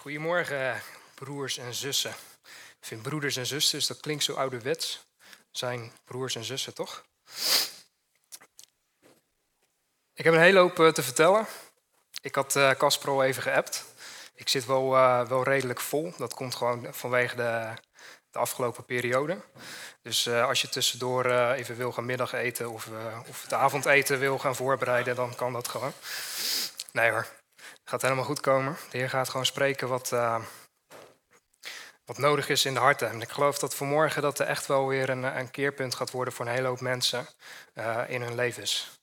Goedemorgen, broers en zussen. Ik vind broeders en zusters, dat klinkt zo ouderwets. Zijn broers en zussen, toch? Ik heb een hele hoop te vertellen. Ik had Casper al even geappt. Ik zit wel redelijk vol. Dat komt gewoon vanwege de afgelopen periode. Dus als je tussendoor even wil gaan middageten of het avondeten wil gaan voorbereiden, dan kan dat gewoon. Nee hoor, het gaat helemaal goed komen. De Heer gaat gewoon spreken wat nodig is in de harten. En ik geloof dat vanmorgen dat er echt wel weer een keerpunt gaat worden voor een hele hoop mensen in hun levens.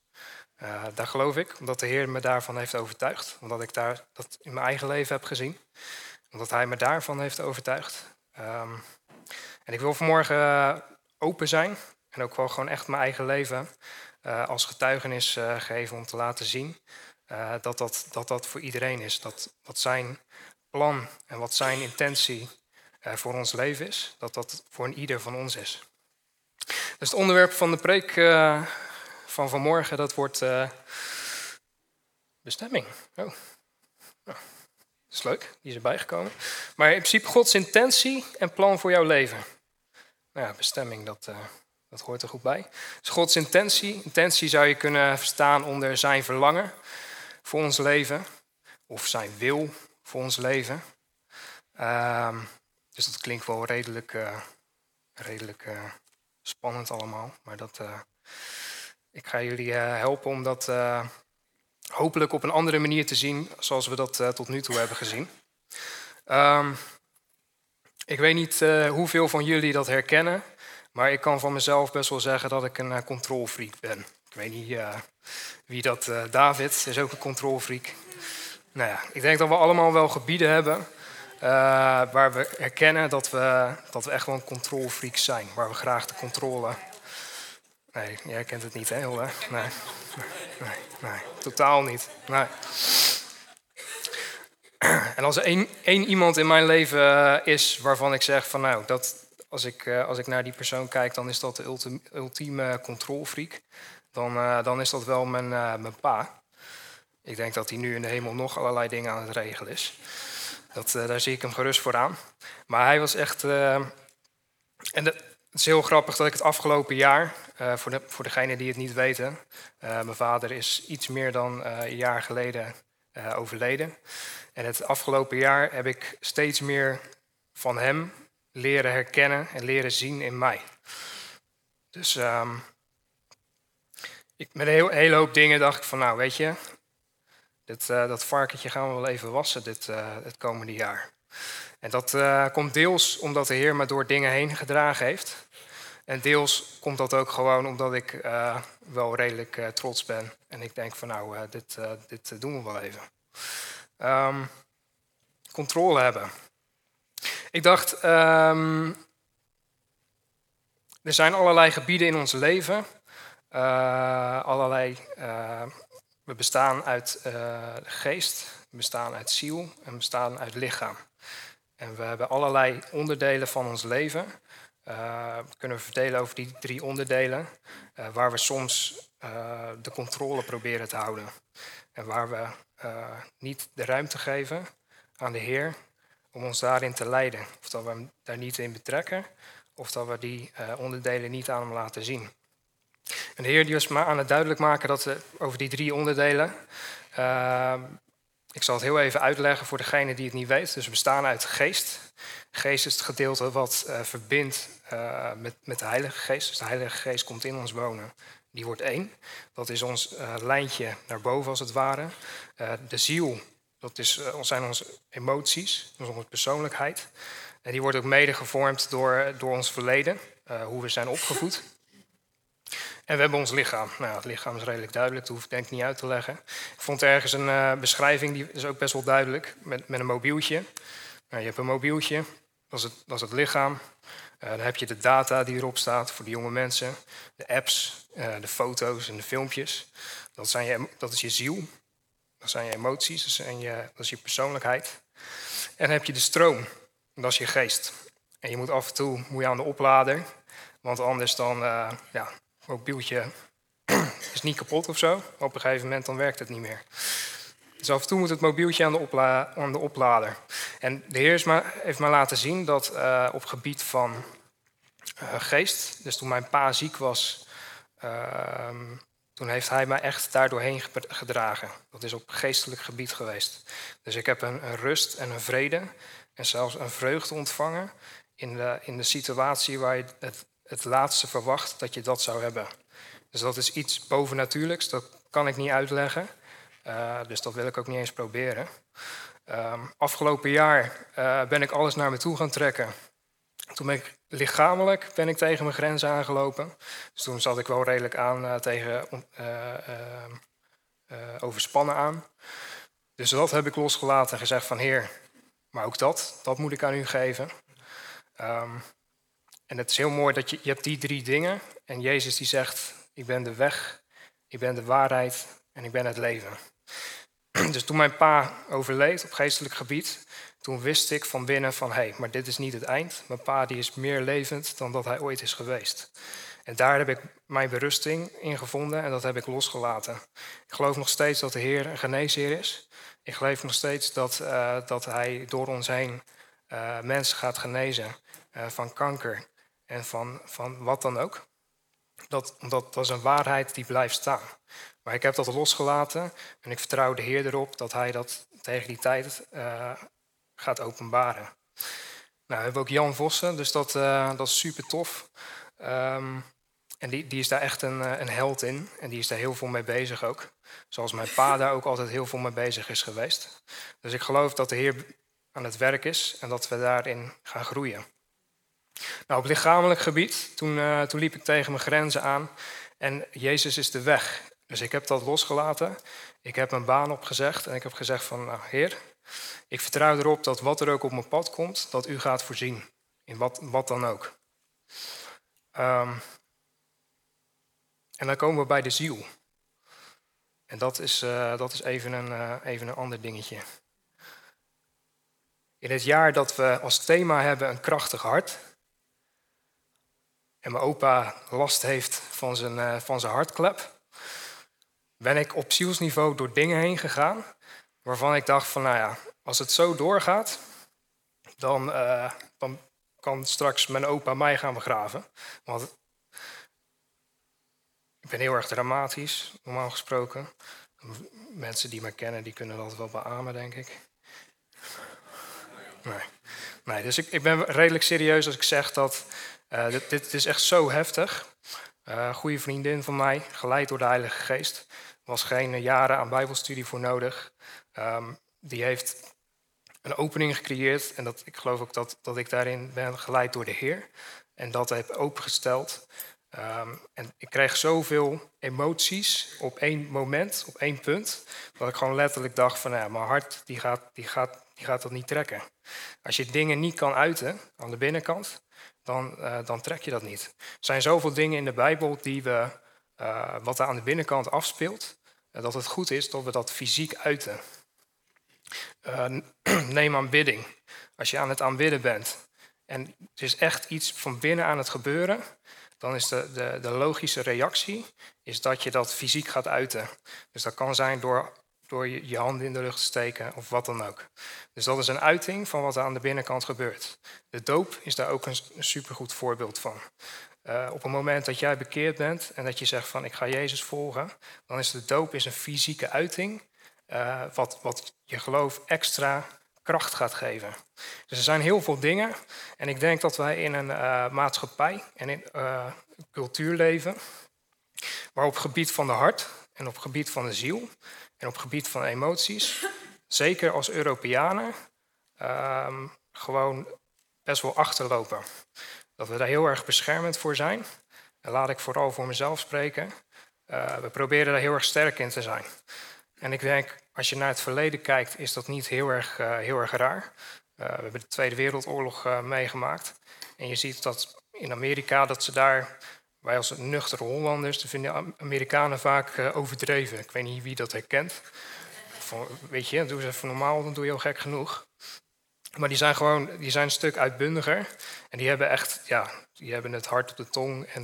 Daar geloof ik, omdat de Heer me daarvan heeft overtuigd. Omdat ik dat in mijn eigen leven heb gezien. Omdat Hij me daarvan heeft overtuigd. En ik wil vanmorgen open zijn. En ook wel gewoon echt mijn eigen leven als getuigenis geven om te laten zien dat voor iedereen is. Dat zijn plan en wat zijn intentie voor ons leven is. Dat voor een ieder van ons is. Dus het onderwerp van de preek van vanmorgen, dat wordt bestemming. Oh. Nou, dat is leuk, die is erbij gekomen. Maar in principe Gods intentie en plan voor jouw leven. Nou ja, bestemming, dat hoort er goed bij. Dus Gods intentie. Intentie zou je kunnen verstaan onder zijn verlangen voor ons leven. Of zijn wil voor ons leven. Dus dat klinkt wel redelijk spannend allemaal. Maar dat... Ik ga jullie helpen om dat hopelijk op een andere manier te zien zoals we dat tot nu toe hebben gezien. Ik weet niet hoeveel van jullie dat herkennen, maar ik kan van mezelf best wel zeggen dat ik een control freak ben. Ik weet niet wie dat David is ook een control freak. Nou ja, ik denk dat we allemaal wel gebieden hebben waar we herkennen dat we echt wel een control freak zijn, waar we graag de controle. Nee, jij kent het niet, hè? Nee, totaal niet. Nee. En als er één iemand in mijn leven is waarvan ik zeg van nou, als ik naar die persoon kijk, dan is dat de ultieme controlfreak. Dan is dat wel mijn pa. Ik denk dat hij nu in de hemel nog allerlei dingen aan het regelen is. Daar zie ik hem gerust voor aan. Maar hij was echt... Het is heel grappig dat ik het afgelopen jaar, voor degenen die het niet weten... Mijn vader is iets meer dan een jaar geleden overleden. En het afgelopen jaar heb ik steeds meer van hem leren herkennen en leren zien in mij. Dus met een hele hoop dingen dacht ik van, nou weet je... Dat varkentje gaan we wel even wassen het komende jaar. En dat komt deels omdat de Heer me door dingen heen gedragen heeft... En deels komt dat ook gewoon omdat ik wel redelijk trots ben. En ik denk van nou, dit doen we wel even. Controle hebben. Ik dacht, er zijn allerlei gebieden in ons leven. We bestaan uit geest, we bestaan uit ziel en we bestaan uit lichaam. En we hebben allerlei onderdelen van ons leven... kunnen we verdelen over die drie onderdelen... waar we soms de controle proberen te houden. En waar we niet de ruimte geven aan de Heer om ons daarin te leiden. Of dat we hem daar niet in betrekken... of dat we die onderdelen niet aan hem laten zien. En de Heer die was me aan het duidelijk maken dat over die drie onderdelen... Ik zal het heel even uitleggen voor degene die het niet weet. Dus we bestaan uit geest. Geest is het gedeelte wat verbindt met de Heilige Geest. Dus de Heilige Geest komt in ons wonen. Die wordt één. Dat is ons lijntje naar boven als het ware. De ziel, dat zijn onze emoties, dat is onze persoonlijkheid. En die wordt ook mede gevormd door ons verleden, hoe we zijn opgevoed. En we hebben ons lichaam. Nou, het lichaam is redelijk duidelijk, dat hoef ik denk ik niet uit te leggen. Ik vond ergens een beschrijving, die is ook best wel duidelijk, met een mobieltje. Nou, je hebt een mobieltje, dat is het lichaam. Dan heb je de data die erop staat voor de jonge mensen. De apps, de foto's en de filmpjes. Dat is je ziel, dat zijn je emoties, dat is je persoonlijkheid. En dan heb je de stroom, dat is je geest. En je moet af en toe aan de oplader, want anders dan... mobieltje is niet kapot of zo. Op een gegeven moment dan werkt het niet meer. Dus af en toe moet het mobieltje aan de oplader. En de Heer heeft mij laten zien dat op gebied van geest... Dus toen mijn pa ziek was... Toen heeft hij mij echt daar doorheen gedragen. Dat is op geestelijk gebied geweest. Dus ik heb een rust en een vrede... en zelfs een vreugde ontvangen... in de situatie waar je het laatste verwacht dat je dat zou hebben. Dus dat is iets bovennatuurlijks, dat kan ik niet uitleggen. Dus dat wil ik ook niet eens proberen. Afgelopen jaar ben ik alles naar me toe gaan trekken. Toen ben ik lichamelijk tegen mijn grenzen aangelopen. Dus toen zat ik wel redelijk aan overspannen aan. Dus dat heb ik losgelaten en gezegd van Heer, maar ook dat moet ik aan u geven. En het is heel mooi dat je hebt die drie dingen. En Jezus die zegt, ik ben de weg, ik ben de waarheid en ik ben het leven. Dus toen mijn pa overleed op geestelijk gebied, toen wist ik van binnen van maar dit is niet het eind. Mijn pa die is meer levend dan dat hij ooit is geweest. En daar heb ik mijn berusting in gevonden en dat heb ik losgelaten. Ik geloof nog steeds dat de Heer een geneesheer is. Ik geloof nog steeds dat hij door ons heen mensen gaat genezen van kanker en van wat dan ook. Dat is een waarheid die blijft staan. Maar ik heb dat losgelaten en ik vertrouw de Heer erop dat hij dat tegen die tijd gaat openbaren. Nou, we hebben ook Jan Vossen, dus dat is super tof. En die is daar echt een held in en die is daar heel veel mee bezig ook. Zoals mijn pa daar ook altijd heel veel mee bezig is geweest. Dus ik geloof dat de Heer aan het werk is en dat we daarin gaan groeien. Nou, op lichamelijk gebied, toen liep ik tegen mijn grenzen aan en Jezus is de weg. Dus ik heb dat losgelaten, ik heb mijn baan opgezegd en ik heb gezegd van Heer, ik vertrouw erop dat wat er ook op mijn pad komt, dat u gaat voorzien, in wat dan ook. En dan komen we bij de ziel. En dat is even een ander dingetje. In het jaar dat we als thema hebben een krachtig hart. En mijn opa last heeft van zijn hartklep. Ben ik op zielsniveau door dingen heen gegaan. Waarvan ik dacht van als het zo doorgaat. Dan kan straks mijn opa mij gaan begraven. Want ik ben heel erg dramatisch, normaal gesproken. Mensen die mij kennen, die kunnen dat wel beamen, denk ik. Nee, dus ik ben redelijk serieus als ik zeg dat dit is echt zo heftig. Goede vriendin van mij, geleid door de Heilige Geest. Er was geen jaren aan Bijbelstudie voor nodig. Die heeft een opening gecreëerd. En ik geloof ook dat ik daarin ben geleid door de Heer. En dat heb opengesteld. En ik kreeg zoveel emoties op één moment, op één punt. Dat ik gewoon letterlijk dacht van mijn hart die gaat dat niet trekken. Als je dingen niet kan uiten aan de binnenkant, dan trek je dat niet. Er zijn zoveel dingen in de Bijbel wat er aan de binnenkant afspeelt, dat het goed is dat we dat fysiek uiten. Neem aanbidding. Als je aan het aanbidden bent en er is echt iets van binnen aan het gebeuren, dan is de logische reactie is dat je dat fysiek gaat uiten. Dus dat kan zijn door je handen in de lucht te steken of wat dan ook. Dus dat is een uiting van wat er aan de binnenkant gebeurt. De doop is daar ook een supergoed voorbeeld van. Op het moment dat jij bekeerd bent en dat je zegt van ik ga Jezus volgen, dan is de doop een fysieke uiting wat je geloof extra kracht gaat geven. Dus er zijn heel veel dingen en ik denk dat wij in een maatschappij en in cultuur leven, waar op gebied van de hart en op gebied van de ziel en op gebied van emoties, zeker als Europeanen, gewoon best wel achterlopen. Dat we daar heel erg beschermend voor zijn. En laat ik vooral voor mezelf spreken. We proberen daar heel erg sterk in te zijn. En ik denk, als je naar het verleden kijkt, is dat niet heel erg raar. We hebben de Tweede Wereldoorlog meegemaakt. En je ziet dat in Amerika dat ze daar... Wij als nuchtere Hollanders vinden Amerikanen vaak overdreven. Ik weet niet wie dat herkent. Van, weet je, doe eens even normaal, dan doe je al gek genoeg. Maar die zijn een stuk uitbundiger. En die hebben echt, die hebben het hart op de tong. En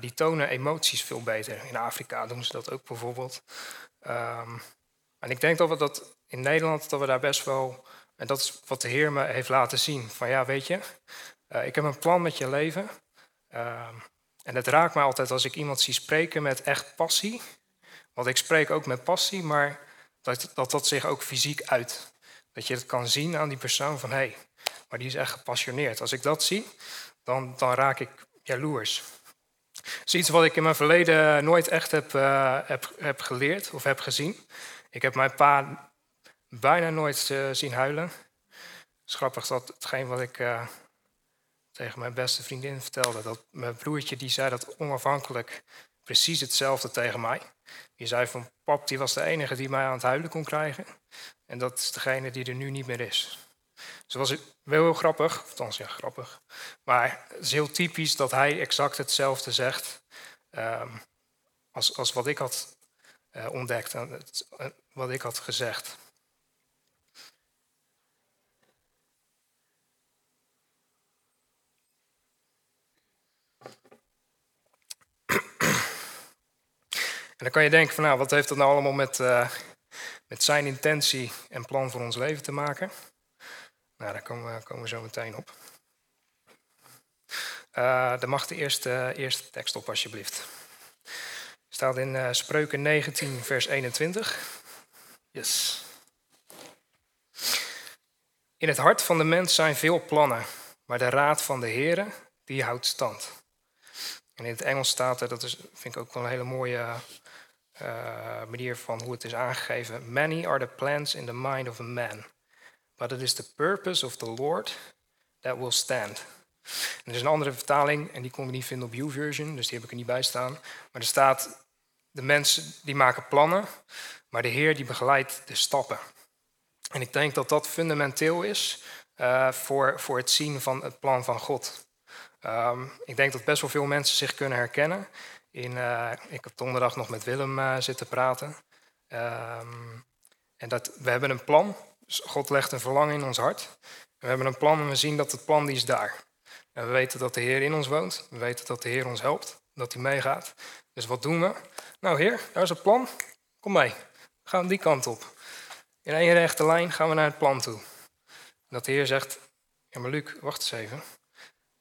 die tonen emoties veel beter. In Afrika doen ze dat ook bijvoorbeeld. En ik denk dat we dat in Nederland, dat we daar best wel... En dat is wat de Heer me heeft laten zien. Van ja, weet je, ik heb een plan met je leven. En het raakt mij altijd als ik iemand zie spreken met echt passie. Want ik spreek ook met passie, maar dat zich ook fysiek uit. Dat je het kan zien aan die persoon van... Hey, maar die is echt gepassioneerd. Als ik dat zie, dan raak ik jaloers. Dat is iets wat ik in mijn verleden nooit echt heb geleerd of heb gezien. Ik heb mijn pa bijna nooit zien huilen. Het is grappig dat hetgeen wat ik tegen mijn beste vriendin vertelde... dat mijn broertje die zei dat onafhankelijk precies hetzelfde tegen mij. Die zei van pap, die was de enige die mij aan het huilen kon krijgen. En dat is degene die er nu niet meer is. Dus dat was wel heel grappig, althans ja, grappig. Maar het is heel typisch dat hij exact hetzelfde zegt als wat ik had ontdekt en wat ik had gezegd. En dan kan je denken van nou, wat heeft dat nou allemaal met zijn intentie en plan voor ons leven te maken? Nou, daar komen we zo meteen op. Dan mag de eerste tekst op, alsjeblieft. Staat in Spreuken 19, vers 21. Yes. In het hart van de mens zijn veel plannen, maar de raad van de Heere, die houdt stand. En in het Engels staat er, dat is, vind ik ook wel een hele mooie manier van hoe het is aangegeven. Many are the plans in the mind of a man. But it is the purpose of the Lord that will stand. En er is een andere vertaling, en die kon ik niet vinden op YouVersion, dus die heb ik er niet bij staan. Maar er staat, de mensen die maken plannen, maar de Heer die begeleidt de stappen. En ik denk dat dat fundamenteel is voor het zien van het plan van God. Ik denk dat best wel veel mensen zich kunnen herkennen. Ik heb donderdag nog met Willem zitten praten. En dat we hebben een plan. God legt een verlangen in ons hart. We hebben een plan en we zien dat het plan die is daar. En we weten dat de Heer in ons woont. We weten dat de Heer ons helpt. Dat hij meegaat. Dus wat doen we? Nou Heer, daar is het plan. Kom mee. We gaan die kant op. In één rechte lijn gaan we naar het plan toe. En dat de Heer zegt, ja maar Luc, wacht eens even.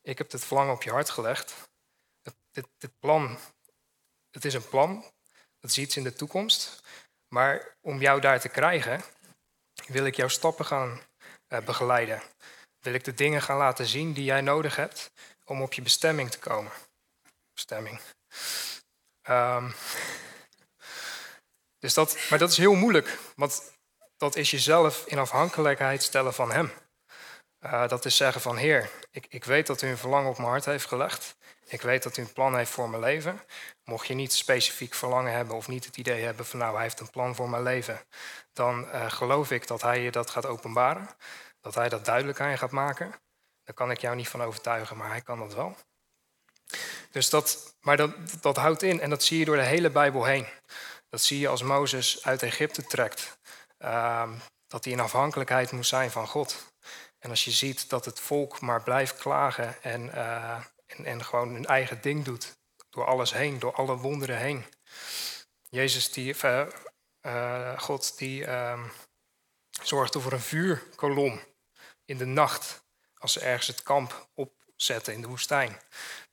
Ik heb dit verlangen op je hart gelegd. Dit plan, het is een plan. Dat is iets in de toekomst. Maar om jou daar te krijgen... wil ik jouw stappen gaan begeleiden? Wil ik de dingen gaan laten zien die jij nodig hebt om op je bestemming te komen? Bestemming. Dus dat is heel moeilijk, want dat is jezelf in afhankelijkheid stellen van hem. Dat is zeggen van Heer, ik weet dat u een verlangen op mijn hart heeft gelegd. Ik weet dat u een plan heeft voor mijn leven. Mocht je niet specifiek verlangen hebben of niet het idee hebben van nou, hij heeft een plan voor mijn leven. Dan geloof ik dat hij je dat gaat openbaren. Dat hij dat duidelijk aan je gaat maken. Daar kan ik jou niet van overtuigen, maar hij kan dat wel. Dus dat houdt in en dat zie je door de hele Bijbel heen. Dat zie je als Mozes uit Egypte trekt. Dat hij in afhankelijkheid moest zijn van God. En als je ziet dat het volk maar blijft klagen en gewoon hun eigen ding doet. Door alles heen, door alle wonderen heen. God die zorgde voor een vuurkolom in de nacht. Als ze ergens het kamp opzetten in de woestijn.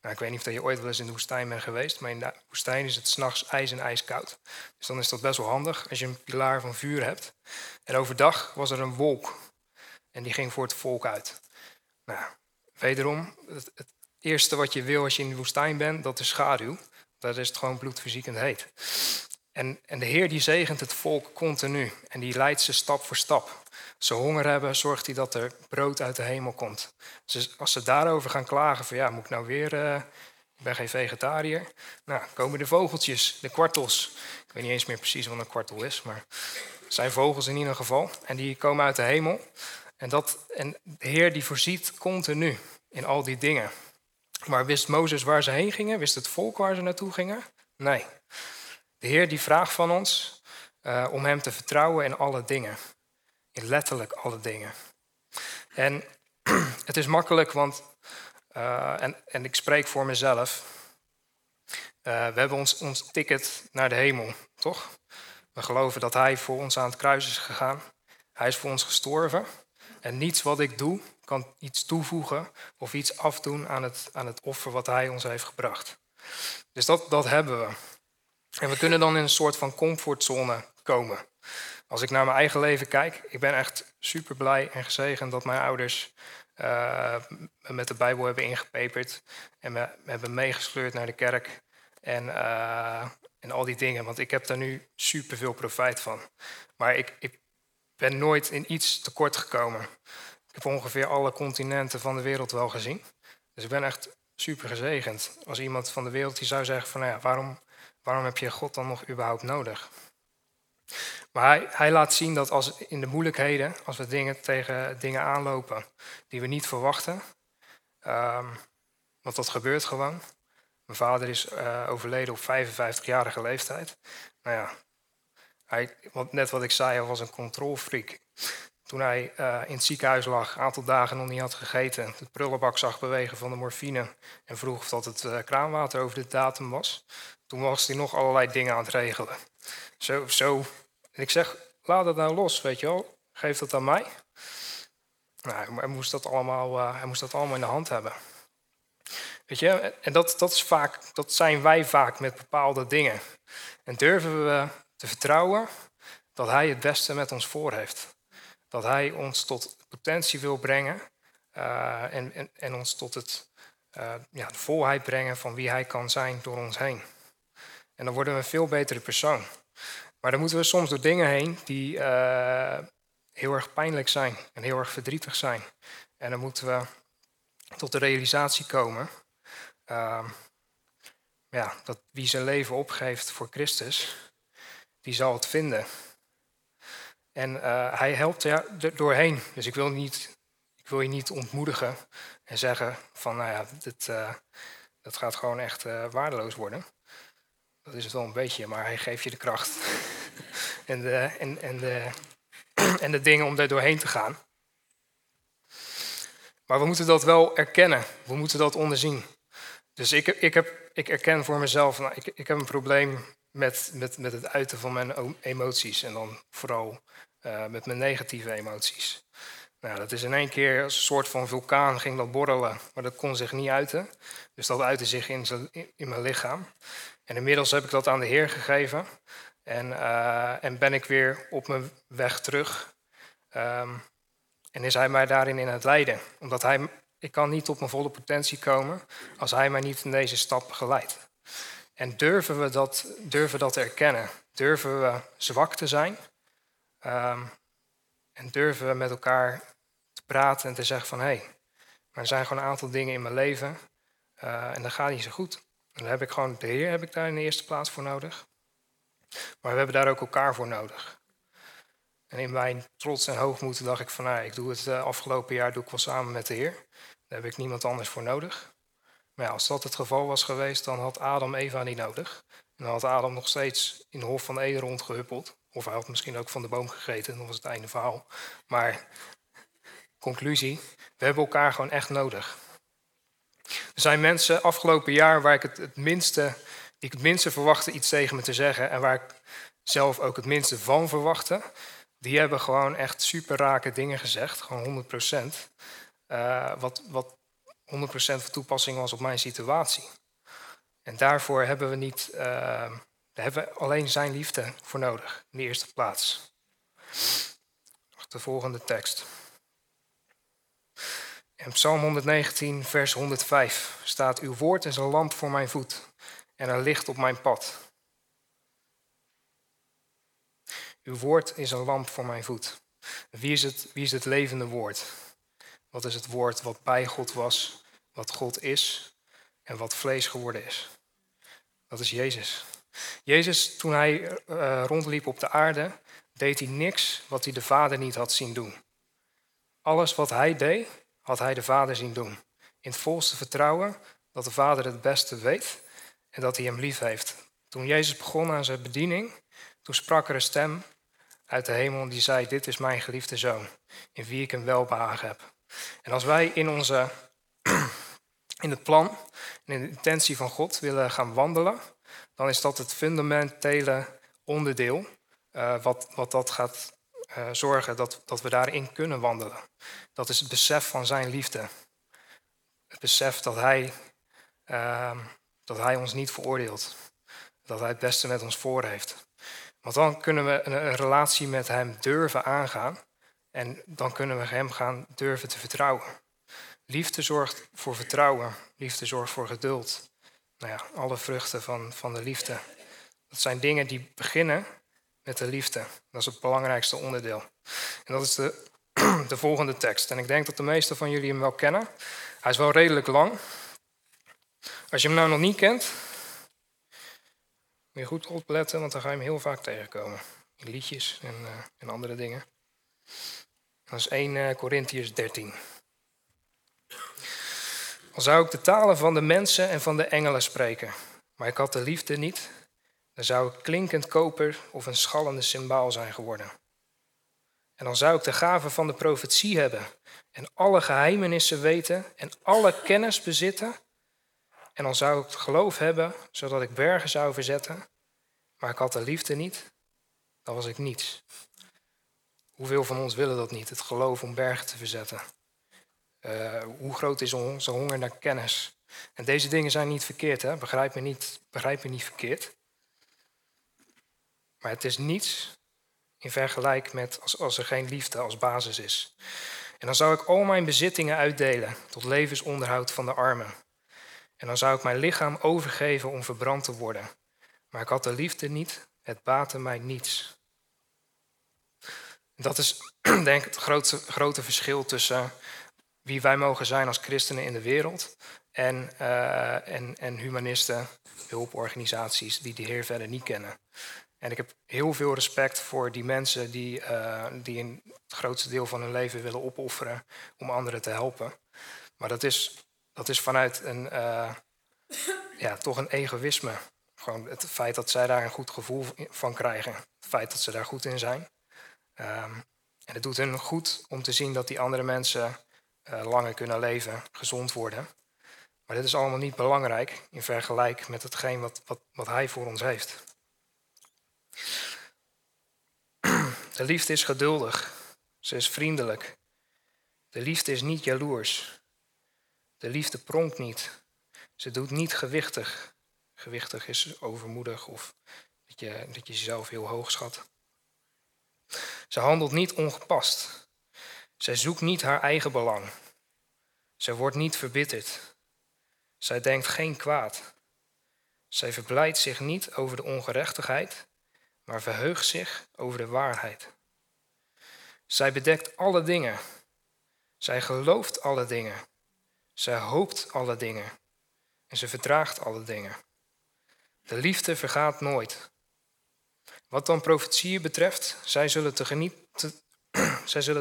Nou, ik weet niet of je ooit wel eens in de woestijn bent geweest. Maar in de woestijn is het 's nachts ijs en ijskoud. Dus dan is dat best wel handig als je een pilaar van vuur hebt. En overdag was er een wolk. En die ging voor het volk uit. Nou, wederom... Het eerste wat je wil als je in de woestijn bent, dat is schaduw. Daar is het gewoon bloedverziekend heet. En de Heer die zegent het volk continu. En die leidt ze stap voor stap. Als ze honger hebben, zorgt hij dat er brood uit de hemel komt. Dus als ze daarover gaan klagen van ja, moet ik nou weer... ik ben geen vegetariër. Nou, komen de vogeltjes, de kwartels. Ik weet niet eens meer precies wat een kwartel is, maar het zijn vogels in ieder geval. En die komen uit de hemel. En de Heer die voorziet continu in al die dingen. Maar wist Mozes waar ze heen gingen? Wist het volk waar ze naartoe gingen? Nee. De Heer die vraagt van ons om hem te vertrouwen in alle dingen. In letterlijk alle dingen. En het is makkelijk, want... En ik spreek voor mezelf. We hebben ons ticket naar de hemel, toch? We geloven dat hij voor ons aan het kruis is gegaan. Hij is voor ons gestorven. En niets wat ik doe kan iets toevoegen of iets afdoen aan het offer wat hij ons heeft gebracht. Dus dat hebben we. En we kunnen dan in een soort van comfortzone komen. Als ik naar mijn eigen leven kijk, ik ben echt super blij en gezegend dat mijn ouders me met de Bijbel hebben ingepeperd en me hebben meegesleurd naar de kerk en al die dingen. Want ik heb daar nu super veel profijt van. Maar ik ben nooit in iets tekort gekomen. Ik heb ongeveer alle continenten van de wereld wel gezien. Dus ik ben echt super gezegend. Als iemand van de wereld die zou zeggen van nou ja, waarom heb je God dan nog überhaupt nodig? Maar hij laat zien dat als in de moeilijkheden, als we tegen dingen aanlopen die we niet verwachten, want dat gebeurt gewoon. Mijn vader is overleden op 55-jarige leeftijd. Nou ja, want net wat ik zei, hij was een controlfreak. Toen hij in het ziekenhuis lag, een aantal dagen nog niet had gegeten, de prullenbak zag bewegen van de morfine en vroeg of dat het kraanwater over de datum was. Toen was hij nog allerlei dingen aan het regelen. Zo. En ik zeg, laat dat nou los, weet je wel. Geef dat aan mij. Nou, hij moest dat allemaal in de hand hebben. Weet je, en dat zijn wij vaak met bepaalde dingen. En durven we te vertrouwen dat hij het beste met ons voor heeft. Dat hij ons tot potentie wil brengen en ons tot de volheid brengen van wie hij kan zijn door ons heen. En dan worden we een veel betere persoon. Maar dan moeten we soms door dingen heen die heel erg pijnlijk zijn en heel erg verdrietig zijn. En dan moeten we tot de realisatie komen dat wie zijn leven opgeeft voor Christus, die zal het vinden. En hij helpt er doorheen. Dus ik wil je niet ontmoedigen en zeggen van nou ja, dat gaat gewoon echt waardeloos worden. Dat is het wel een beetje, maar hij geeft je de kracht en de dingen om daar doorheen te gaan. Maar we moeten dat wel erkennen. We moeten dat onderzien. Dus ik erken voor mezelf, nou, ik heb een probleem met het uiten van mijn emoties. En dan vooral met mijn negatieve emoties. Nou, dat is in één keer als een soort van vulkaan ging dat borrelen. Maar dat kon zich niet uiten. Dus dat uitte zich in mijn lichaam. En inmiddels heb ik dat aan de Heer gegeven. En ben ik weer op mijn weg terug. En is hij mij daarin in het leiden. Omdat ik kan niet op mijn volle potentie komen als hij mij niet in deze stap geleidt. En durven we dat erkennen? Durven we zwak te zijn? En durven we met elkaar te praten en te zeggen van hé, maar er zijn gewoon een aantal dingen in mijn leven en dat gaat niet zo goed. En dan heb ik gewoon de Heer heb ik daar in de eerste plaats voor nodig. Maar we hebben daar ook elkaar voor nodig. En in mijn trots en hoogmoed dacht ik van nou, ik doe het afgelopen jaar wel samen met de Heer. Daar heb ik niemand anders voor nodig. Maar ja, als dat het geval was geweest, dan had Adam Eva niet nodig. En dan had Adam nog steeds in de hof van Eden rondgehuppeld. Of hij had misschien ook van de boom gegeten, dan was het einde verhaal. Maar conclusie, we hebben elkaar gewoon echt nodig. Er zijn mensen afgelopen jaar waar ik het minste verwachtte iets tegen me te zeggen. En waar ik zelf ook het minste van verwachtte. Die hebben gewoon echt super rake dingen gezegd. Gewoon 100%. Wat 100% van toepassing was op mijn situatie. En daarvoor hebben we niet... Daar hebben we alleen zijn liefde voor nodig, in de eerste plaats. De volgende tekst. In Psalm 119, vers 105 staat... Uw woord is een lamp voor mijn voet en een licht op mijn pad. Uw woord is een lamp voor mijn voet. Wie is het levende woord? Wat is het woord wat bij God was, wat God is en wat vlees geworden is? Dat is Jezus. Jezus, toen hij rondliep op de aarde, deed hij niks wat hij de Vader niet had zien doen. Alles wat hij deed, had hij de Vader zien doen. In het volste vertrouwen dat de Vader het beste weet en dat hij hem lief heeft. Toen Jezus begon aan zijn bediening, toen sprak er een stem uit de hemel die zei, dit is mijn geliefde zoon, in wie ik een welbehagen heb. En als wij in het plan en in de intentie van God willen gaan wandelen, dan is dat het fundamentele onderdeel wat dat gaat zorgen dat we daarin kunnen wandelen. Dat is het besef van zijn liefde. Het besef dat hij ons niet veroordeelt. Dat hij het beste met ons voor heeft. Want dan kunnen we een relatie met hem durven aangaan. En dan kunnen we hem gaan durven te vertrouwen. Liefde zorgt voor vertrouwen. Liefde zorgt voor geduld. Nou ja, alle vruchten van de liefde. Dat zijn dingen die beginnen met de liefde. Dat is het belangrijkste onderdeel. En dat is de volgende tekst. En ik denk dat de meesten van jullie hem wel kennen. Hij is wel redelijk lang. Als je hem nou nog niet kent, moet je goed opletten, want dan ga je hem heel vaak tegenkomen. In liedjes en andere dingen. Dat is 1 Korintiërs 13. Al zou ik de talen van de mensen en van de engelen spreken, maar ik had de liefde niet, dan zou ik klinkend koper of een schallende cymbaal zijn geworden. En dan zou ik de gave van de profetie hebben en alle geheimenissen weten en alle kennis bezitten. En dan zou ik het geloof hebben, zodat ik bergen zou verzetten, maar ik had de liefde niet, dan was ik niets. Hoeveel van ons willen dat niet, het geloof om bergen te verzetten? Hoe groot is onze honger naar kennis? En deze dingen zijn niet verkeerd, hè? Begrijp me niet verkeerd. Maar het is niets in vergelijk met als er geen liefde als basis is. En dan zou ik al mijn bezittingen uitdelen tot levensonderhoud van de armen. En dan zou ik mijn lichaam overgeven om verbrand te worden. Maar ik had de liefde niet, het baatte mij niets. Dat is denk ik het grote verschil tussen wie wij mogen zijn als christenen in de wereld en humanisten, hulporganisaties die de Heer verder niet kennen. En ik heb heel veel respect voor die mensen die in het grootste deel van hun leven willen opofferen om anderen te helpen. Maar dat is vanuit toch een egoïsme. Gewoon het feit dat zij daar een goed gevoel van krijgen. Het feit dat ze daar goed in zijn. En het doet hen goed om te zien dat die andere mensen langer kunnen leven, gezond worden. Maar dit is allemaal niet belangrijk in vergelijking met hetgeen wat hij voor ons heeft. De liefde is geduldig. Ze is vriendelijk. De liefde is niet jaloers. De liefde pronkt niet. Ze doet niet gewichtig. Gewichtig is overmoedig of dat je jezelf heel hoog schat. Ze handelt niet ongepast. Zij zoekt niet haar eigen belang. Zij wordt niet verbitterd. Zij denkt geen kwaad. Zij verblijdt zich niet over de ongerechtigheid, maar verheugt zich over de waarheid. Zij bedekt alle dingen. Zij gelooft alle dingen. Zij hoopt alle dingen en ze verdraagt alle dingen. De liefde vergaat nooit. Wat dan profetieën betreft, zij zullen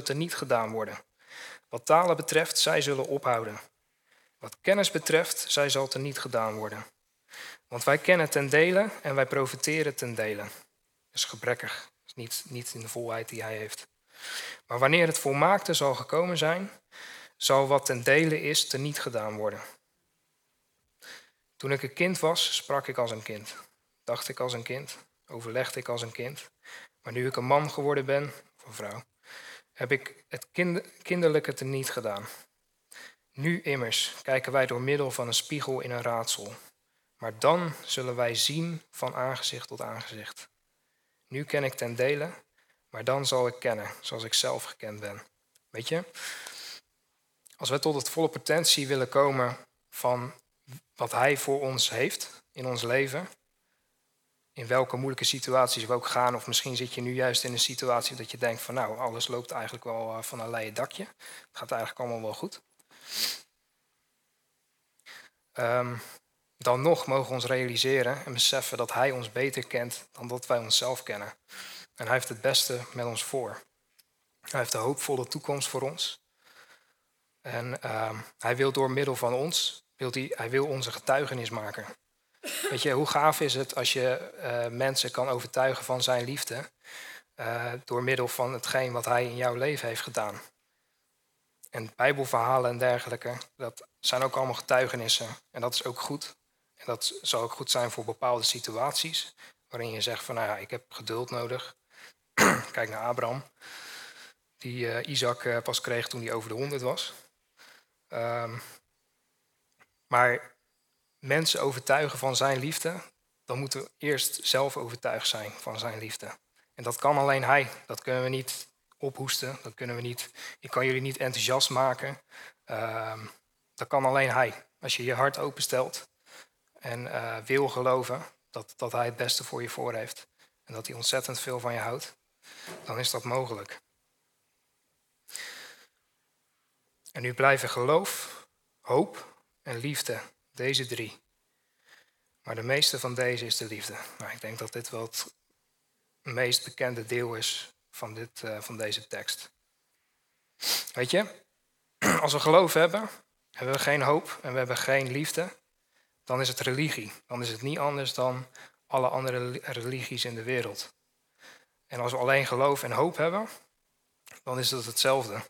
teniet gedaan worden. Wat talen betreft, zij zullen ophouden. Wat kennis betreft, zij zal teniet gedaan worden. Want wij kennen ten dele en wij profiteren ten dele. Dat is gebrekkig, dat is niet in de volheid die hij heeft. Maar wanneer het volmaakte zal gekomen zijn, zal wat ten dele is teniet gedaan worden. Toen ik een kind was, sprak ik als een kind. Dacht ik als een kind. Overlegde ik als een kind. Maar nu ik een man geworden ben, of een vrouw, heb ik het kinderlijke teniet gedaan. Nu immers kijken wij door middel van een spiegel in een raadsel. Maar dan zullen wij zien van aangezicht tot aangezicht. Nu ken ik ten dele, maar dan zal ik kennen, zoals ik zelf gekend ben. Weet je? Als we tot het volle potentie willen komen van wat hij voor ons heeft in ons leven, in welke moeilijke situaties we ook gaan, of misschien zit je nu juist in een situatie dat je denkt van nou, alles loopt eigenlijk wel van een leien dakje. Het gaat eigenlijk allemaal wel goed. Dan nog mogen we ons realiseren en beseffen dat hij ons beter kent dan dat wij onszelf kennen. En hij heeft het beste met ons voor. Hij heeft een hoopvolle toekomst voor ons. En hij wil door middel van ons, hij wil onze getuigenis maken. Weet je, hoe gaaf is het als je mensen kan overtuigen van zijn liefde door middel van hetgeen wat hij in jouw leven heeft gedaan. En bijbelverhalen en dergelijke, dat zijn ook allemaal getuigenissen. En dat is ook goed. En dat zal ook goed zijn voor bepaalde situaties waarin je zegt van nou ja, ik heb geduld nodig. Kijk naar Abraham, die Isaac pas kreeg toen hij over de 100 was. Maar mensen overtuigen van zijn liefde, dan moeten we eerst zelf overtuigd zijn van zijn liefde. En dat kan alleen hij, dat kunnen we niet ophoesten, dat kunnen we niet. Ik kan jullie niet enthousiast maken, dat kan alleen hij. Als je je hart openstelt en wil geloven dat hij het beste voor je voor heeft en dat hij ontzettend veel van je houdt, dan is dat mogelijk. En nu blijven geloof, hoop en liefde, deze drie. Maar de meeste van deze is de liefde. Nou, ik denk dat dit wel het meest bekende deel is van deze tekst. Weet je, als we geloof hebben, hebben we geen hoop en we hebben geen liefde, dan is het religie. Dan is het niet anders dan alle andere religies in de wereld. En als we alleen geloof en hoop hebben, dan is dat hetzelfde.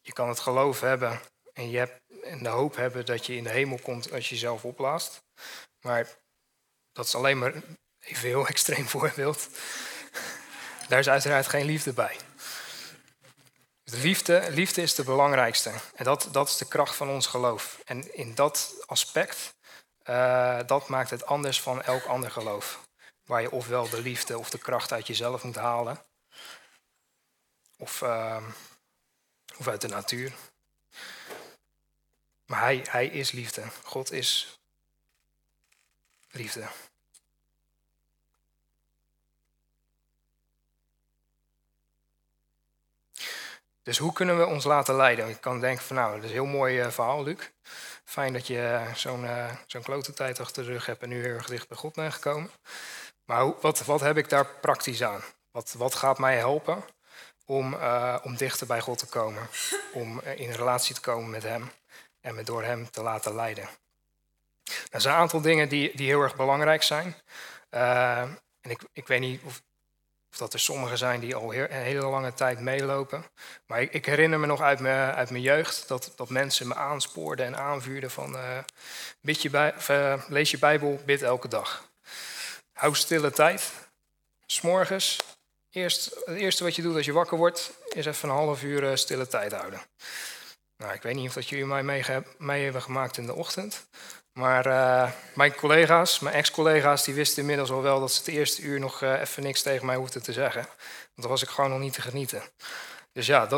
Je kan het geloof hebben en de hoop hebben dat je in de hemel komt als je jezelf oplaast. Maar dat is alleen maar even heel extreem voorbeeld. Daar is uiteraard geen liefde bij. Dus liefde is de belangrijkste. En dat is de kracht van ons geloof. En in dat aspect, dat maakt het anders van elk ander geloof. Waar je ofwel de liefde of de kracht uit jezelf moet halen. Of uit de natuur. Maar hij is liefde. God is liefde. Dus hoe kunnen we ons laten leiden? Ik kan denken van nou, dat is een heel mooi verhaal, Luc. Fijn dat je zo'n klote tijd achter de rug hebt en nu heel erg dicht bij God bent gekomen. Maar wat heb ik daar praktisch aan? Wat gaat mij helpen om dichter bij God te komen? Om in relatie te komen met hem en me door hem te laten leiden. Er zijn een aantal dingen die heel erg belangrijk zijn. En ik weet niet of dat er sommigen zijn die al een hele lange tijd meelopen. Maar ik herinner me nog uit mijn jeugd dat mensen me aanspoorden en aanvuurden van lees je Bijbel, bid elke dag. Hou stille tijd. 'S Morgens, het eerste wat je doet als je wakker wordt, is even een half uur stille tijd houden. Nou, ik weet niet of dat jullie mij mee hebben gemaakt in de ochtend. Maar mijn ex-collega's, die wisten inmiddels al wel dat ze het eerste uur nog even niks tegen mij hoefden te zeggen. Want dan was ik gewoon nog niet te genieten. Dus ja,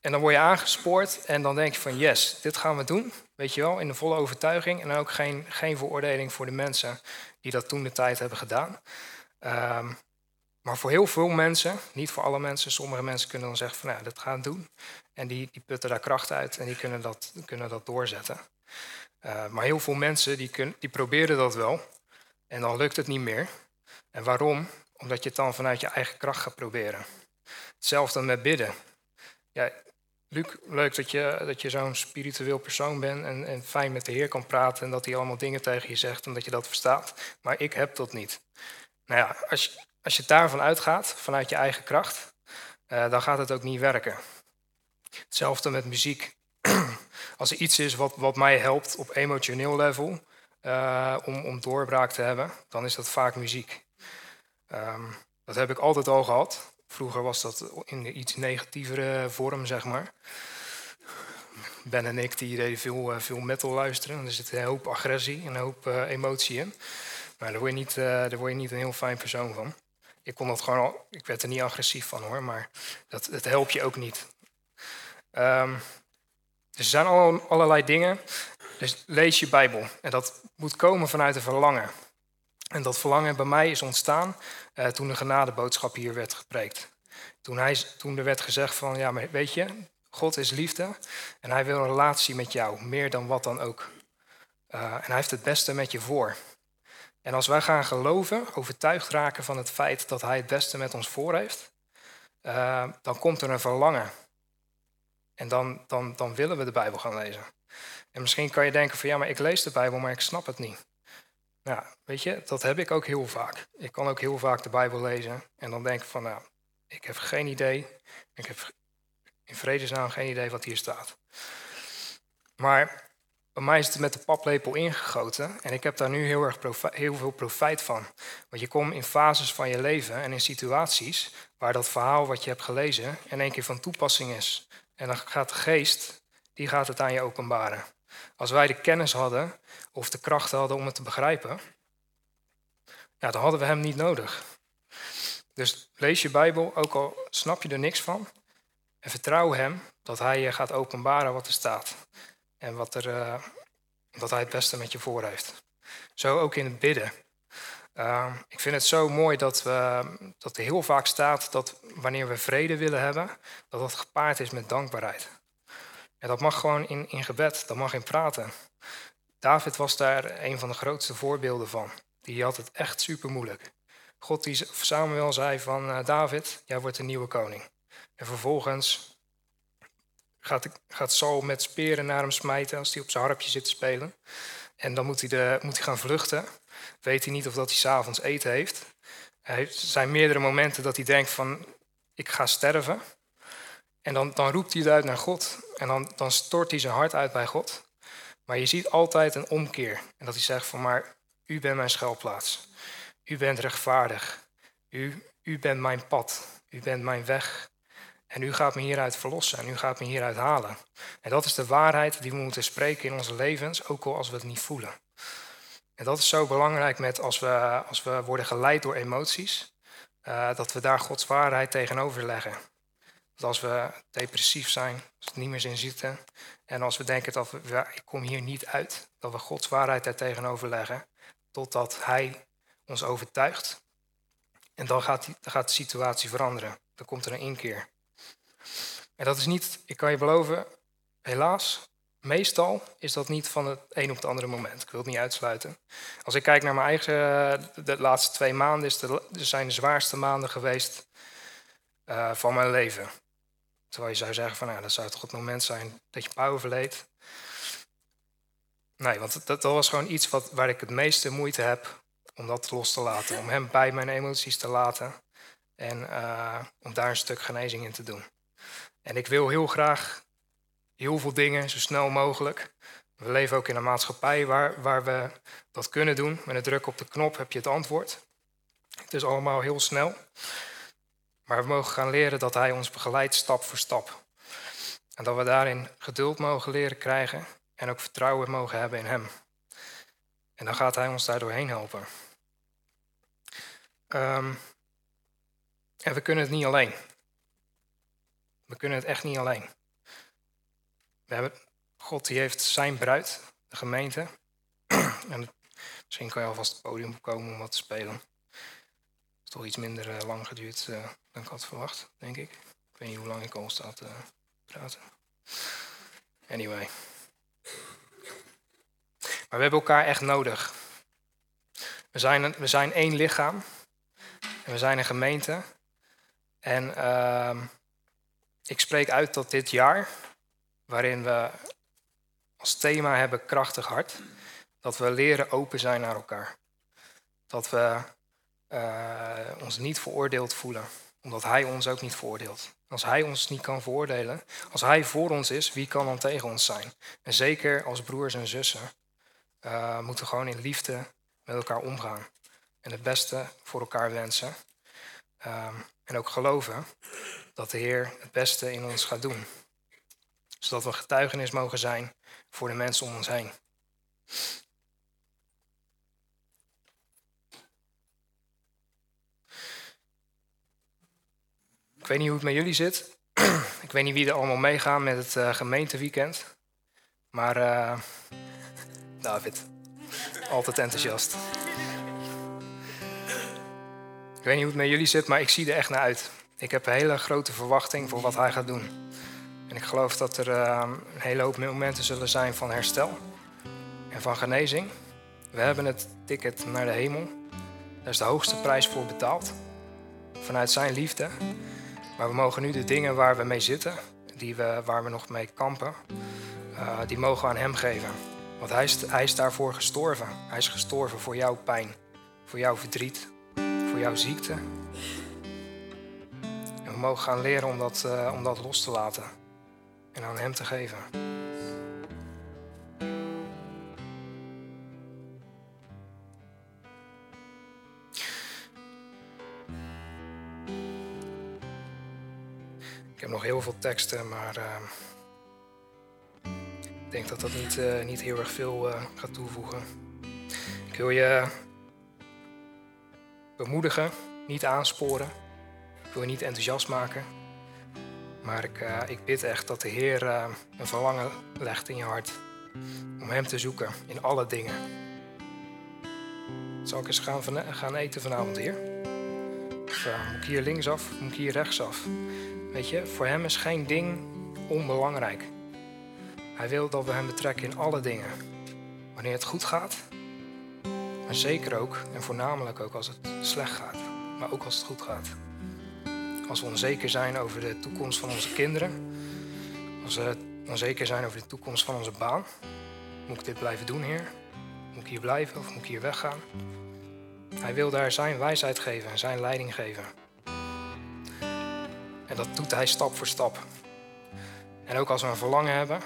en dan word je aangespoord en dan denk je van yes, dit gaan we doen. Weet je wel, in de volle overtuiging. En dan ook geen veroordeling voor de mensen die dat toen de tijd hebben gedaan. Maar voor heel veel mensen, niet voor alle mensen, sommige mensen kunnen dan zeggen van nou, dat gaan we doen. En die putten daar kracht uit en die kunnen dat doorzetten. Maar heel veel mensen die proberen dat wel en dan lukt het niet meer. En waarom? Omdat je het dan vanuit je eigen kracht gaat proberen. Hetzelfde met bidden. Ja, Luc, leuk dat je zo'n spiritueel persoon bent en fijn met de Heer kan praten en dat hij allemaal dingen tegen je zegt en dat je dat verstaat. Maar ik heb dat niet. Nou ja, als je daarvan uitgaat, vanuit je eigen kracht, dan gaat het ook niet werken. Hetzelfde met muziek. Als er iets is wat mij helpt op emotioneel level om doorbraak te hebben, dan is dat vaak muziek. Dat heb ik altijd al gehad. Vroeger was dat in een iets negatievere vorm, zeg maar. Ben en ik die deden veel metal luisteren. Er zit een hoop agressie en een hoop emotie in. Maar daar word je niet een heel fijn persoon van. Ik werd er niet agressief van hoor, maar dat helpt je ook niet. Er zijn allerlei dingen. Dus lees je Bijbel. En dat moet komen vanuit een verlangen. En dat verlangen bij mij is ontstaan toen de genadeboodschap hier werd gepreekt. Toen er werd gezegd van, ja, maar weet je, God is liefde. En hij wil een relatie met jou, meer dan wat dan ook. En hij heeft het beste met je voor. En als wij gaan geloven, overtuigd raken van het feit dat hij het beste met ons voor heeft, dan komt er een verlangen. En dan willen we de Bijbel gaan lezen. En misschien kan je denken van ja, maar ik lees de Bijbel, maar ik snap het niet. Nou, weet je, dat heb ik ook heel vaak. Ik kan ook heel vaak de Bijbel lezen en dan denk ik van nou, ik heb geen idee. Ik heb in vredesnaam geen idee wat hier staat. Maar Bij mij is het met de paplepel ingegoten en ik heb daar nu heel veel profijt van. Want je komt in fases van je leven en in situaties waar dat verhaal wat je hebt gelezen in één keer van toepassing is. En dan gaat de geest, die gaat het aan je openbaren. Als wij de kennis hadden of de kracht hadden om het te begrijpen, nou, dan hadden we hem niet nodig. Dus lees je Bijbel, ook al snap je er niks van, en vertrouw hem dat hij je gaat openbaren wat er staat. En wat hij het beste met je voor heeft. Zo ook in het bidden. Ik vind het zo mooi dat er heel vaak staat dat wanneer we vrede willen hebben, dat dat gepaard is met dankbaarheid. En dat mag gewoon in gebed, dat mag in praten. David was daar een van de grootste voorbeelden van. Die had het echt super moeilijk. Samuel zei van David, jij wordt de nieuwe koning. En vervolgens gaat Saul met speren naar hem smijten als hij op zijn harpje zit te spelen. En dan moet hij gaan vluchten. Weet hij niet of dat hij 's avonds eten heeft. Er zijn meerdere momenten dat hij denkt van, ik ga sterven. En dan roept hij het uit naar God. En dan stort hij zijn hart uit bij God. Maar je ziet altijd een omkeer. En dat hij zegt van, maar u bent mijn schuilplaats. U bent rechtvaardig. U bent mijn pad. U bent mijn weg. En u gaat me hieruit verlossen en u gaat me hieruit halen. En dat is de waarheid die we moeten spreken in onze levens, ook al als we het niet voelen. En dat is zo belangrijk met als we worden geleid door emoties, dat we daar Gods waarheid tegenover leggen. Dat als we depressief zijn, als het niet meer zin zitten, en als we denken dat ik kom hier niet uit, dat we Gods waarheid daar tegenover leggen, totdat hij ons overtuigt. En dan gaat de situatie veranderen. Dan komt er een inkeer. En dat is niet, ik kan je beloven, helaas, meestal is dat niet van het een op het andere moment. Ik wil het niet uitsluiten. Als ik kijk naar mijn eigen, de laatste 2 maanden, zijn de zwaarste maanden geweest van mijn leven. Terwijl je zou zeggen van, nou, dat zou toch het moment zijn dat je pa overleed. Nee, want dat was gewoon iets waar ik het meeste moeite heb om dat los te laten. Om hem bij mijn emoties te laten en om daar een stuk genezing in te doen. En ik wil heel graag heel veel dingen zo snel mogelijk. We leven ook in een maatschappij waar we dat kunnen doen. Met een druk op de knop heb je het antwoord. Het is allemaal heel snel. Maar we mogen gaan leren dat hij ons begeleidt stap voor stap. En dat we daarin geduld mogen leren krijgen. En ook vertrouwen mogen hebben in hem. En dan gaat hij ons daar doorheen helpen. En we kunnen het niet alleen. We kunnen het echt niet alleen. God die heeft zijn bruid, de gemeente. En misschien kan je alvast het podium opkomen om wat te spelen. Het is toch iets minder lang geduurd dan ik had verwacht, denk ik. Ik weet niet hoe lang ik al sta te praten. Anyway. Maar we hebben elkaar echt nodig. We zijn één lichaam. En we zijn een gemeente. En ik spreek uit dat dit jaar, waarin we als thema hebben krachtig hart, dat we leren open zijn naar elkaar. Dat we ons niet veroordeeld voelen, omdat hij ons ook niet veroordeelt. Als hij ons niet kan veroordelen, als hij voor ons is, wie kan dan tegen ons zijn? En zeker als broers en zussen moeten we gewoon in liefde met elkaar omgaan. En het beste voor elkaar wensen. En ook geloven dat de Heer het beste in ons gaat doen. Zodat we getuigenis mogen zijn voor de mensen om ons heen. Ik weet niet hoe het met jullie zit. Ik weet niet wie er allemaal meegaan met het gemeenteweekend. Maar David, altijd enthousiast. Ik weet niet hoe het met jullie zit, maar ik zie er echt naar uit. Ik heb een hele grote verwachting voor wat hij gaat doen. En ik geloof dat er een hele hoop momenten zullen zijn van herstel en van genezing. We hebben het ticket naar de hemel. Daar is de hoogste prijs voor betaald. Vanuit zijn liefde. Maar we mogen nu de dingen waar we mee zitten, waar we nog mee kampen, die mogen we aan hem geven. Want hij is daarvoor gestorven. Hij is gestorven voor jouw pijn, voor jouw verdriet, voor jouw ziekte. En we mogen gaan leren om dat los te laten en aan hem te geven. nog heel veel teksten, maar ik denk dat dat niet heel erg veel gaat toevoegen. Ik wil je bemoedigen, niet aansporen. Ik wil je niet enthousiast maken. Maar ik bid echt dat de Heer een verlangen legt in je hart om Hem te zoeken in alle dingen. Zal ik eens gaan eten vanavond, Heer? Of moet ik hier linksaf, moet ik hier rechtsaf? Weet je, voor Hem is geen ding onbelangrijk. Hij wil dat we Hem betrekken in alle dingen. Wanneer het goed gaat, maar zeker ook en voornamelijk ook als het slecht gaat. Maar ook als het goed gaat. Als we onzeker zijn over de toekomst van onze kinderen. Als we onzeker zijn over de toekomst van onze baan. Moet ik dit blijven doen, Heer? Moet ik hier blijven of moet ik hier weggaan? Hij wil daar zijn wijsheid geven en zijn leiding geven. En dat doet Hij stap voor stap. En ook als we een verlangen hebben.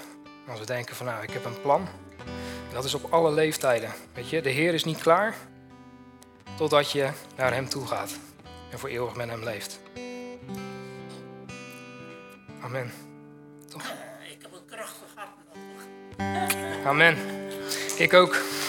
Als we denken van nou, ik heb een plan. En dat is op alle leeftijden. Weet je, de Heer is niet klaar totdat je naar Hem toe gaat. En voor eeuwig met Hem leeft. Amen. Toch? Ik heb een krachtig hart nodig. Amen. Ik ook.